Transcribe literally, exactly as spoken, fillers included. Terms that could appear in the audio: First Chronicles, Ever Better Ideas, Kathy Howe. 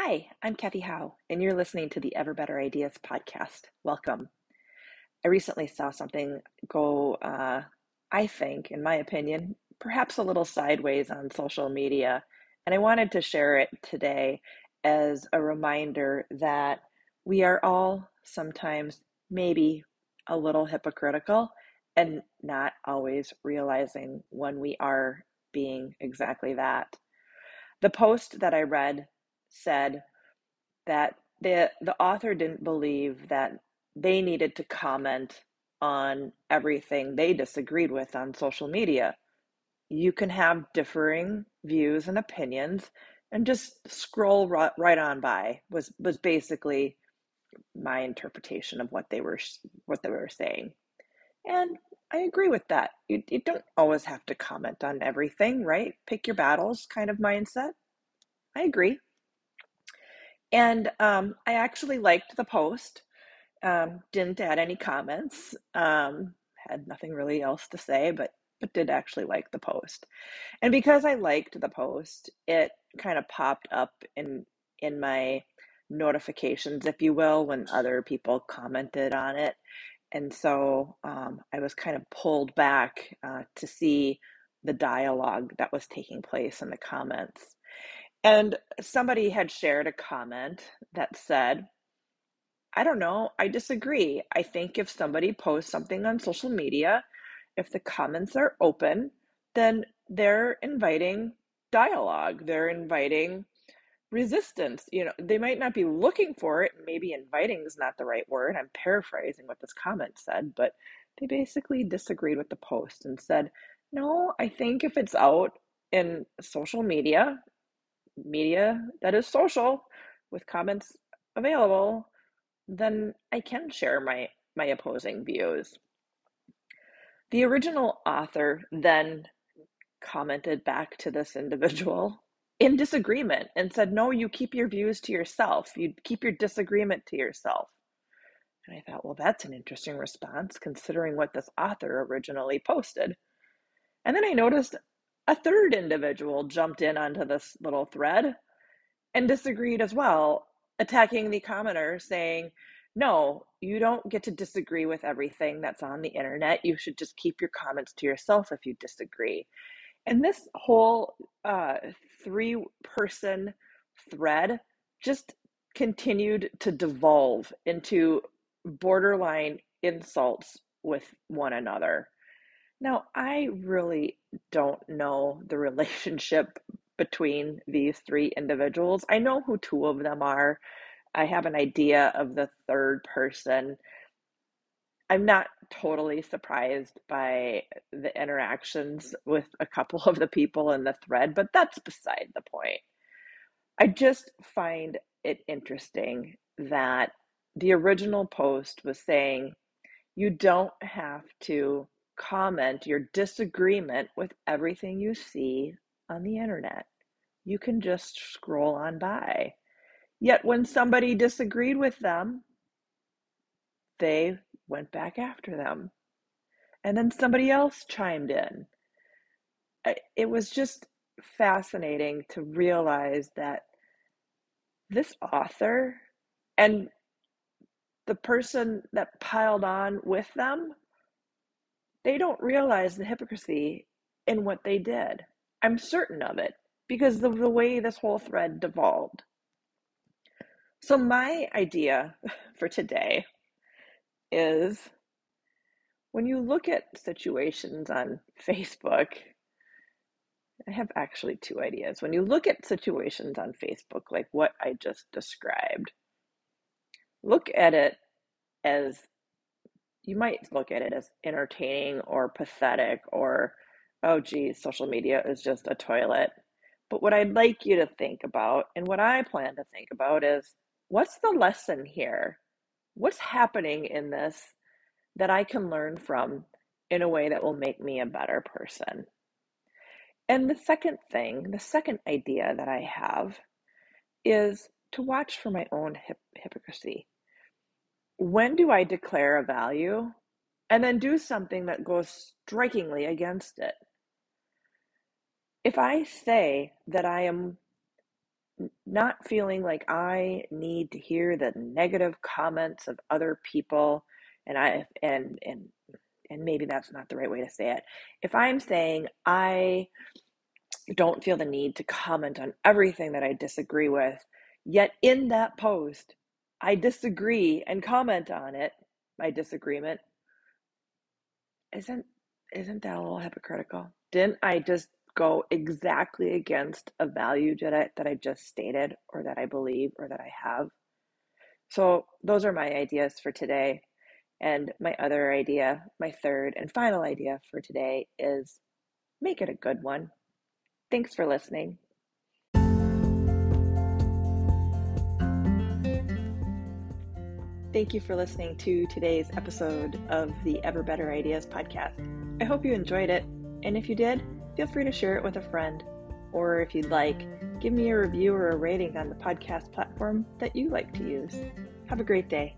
Hi, I'm Kathy Howe, and you're listening to the Ever Better Ideas podcast. Welcome. I recently saw something go, uh, I think, in my opinion, perhaps a little sideways on social media, and I wanted to share it today as a reminder that we are all sometimes maybe a little hypocritical and not always realizing when we are being exactly that. The post that I read said that the the author didn't believe that they needed to comment on everything they disagreed with on social media. You can have differing views and opinions and just scroll right, right on by was was basically my interpretation of what they were what they were saying. And I agree with that. You, you don't always have to comment on everything, right? Pick your battles kind of mindset. I agree. And um, I actually liked the post, um, didn't add any comments, um, had nothing really else to say, but but did actually like the post. And because I liked the post, it kind of popped up in, in my notifications, if you will, when other people commented on it. And so um, I was kind of pulled back uh, to see the dialogue that was taking place in the comments. And somebody had shared a comment that said, I don't know, I disagree. I think if somebody posts something on social media, if the comments are open, then they're inviting dialogue. They're inviting resistance. You know, they might not be looking for it. Maybe inviting is not the right word. I'm paraphrasing what this comment said, but they basically disagreed with the post and said, no, I think if it's out in social media, media that is social with comments available, then I can share my, my opposing views. The original author then commented back to this individual in disagreement and said, no, you keep your views to yourself. You keep your disagreement to yourself. And I thought, well, that's an interesting response considering what this author originally posted. And then I noticed a third individual jumped in onto this little thread and disagreed as well, attacking the commenter, saying, no, you don't get to disagree with everything that's on the internet. You should just keep your comments to yourself if you disagree. And this whole uh, three-person thread just continued to devolve into borderline insults with one another. Now, I really don't know the relationship between these three individuals. I know who two of them are. I have an idea of the third person. I'm not totally surprised by the interactions with a couple of the people in the thread, but that's beside the point. I just find it interesting that the original post was saying, you don't have to comment your disagreement with everything you see on the internet. You can just scroll on by. Yet when somebody disagreed with them, they went back after them. And then somebody else chimed in. It was just fascinating to realize that this author and the person that piled on with them, they don't realize the hypocrisy in what they did. I'm certain of it because of the way this whole thread devolved. So my idea for today is when you look at situations on Facebook, I have actually two ideas. When you look at situations on Facebook, like what I just described, look at it as you might look at it as entertaining or pathetic or, oh, geez, social media is just a toilet. But what I'd like you to think about and what I plan to think about is, what's the lesson here? What's happening in this that I can learn from in a way that will make me a better person? And the second thing, the second idea that I have is to watch for my own hip- hypocrisy. When do I declare a value and then do something that goes strikingly against it? If I say that I am not feeling like I need to hear the negative comments of other people. And I, and, and, and maybe that's not the right way to say it. If I'm saying I don't feel the need to comment on everything that I disagree with, yet in that post, I disagree and comment on it, my disagreement, isn't, isn't that a little hypocritical? Didn't I just go exactly against a value that I, that I just stated, or that I believe, or that I have? So those are my ideas for today. And my other idea, my third and final idea for today, is make it a good one. Thanks for listening. Thank you for listening to today's episode of the Ever Better Ideas podcast. I hope you enjoyed it. And if you did, feel free to share it with a friend. Or if you'd like, give me a review or a rating on the podcast platform that you like to use. Have a great day.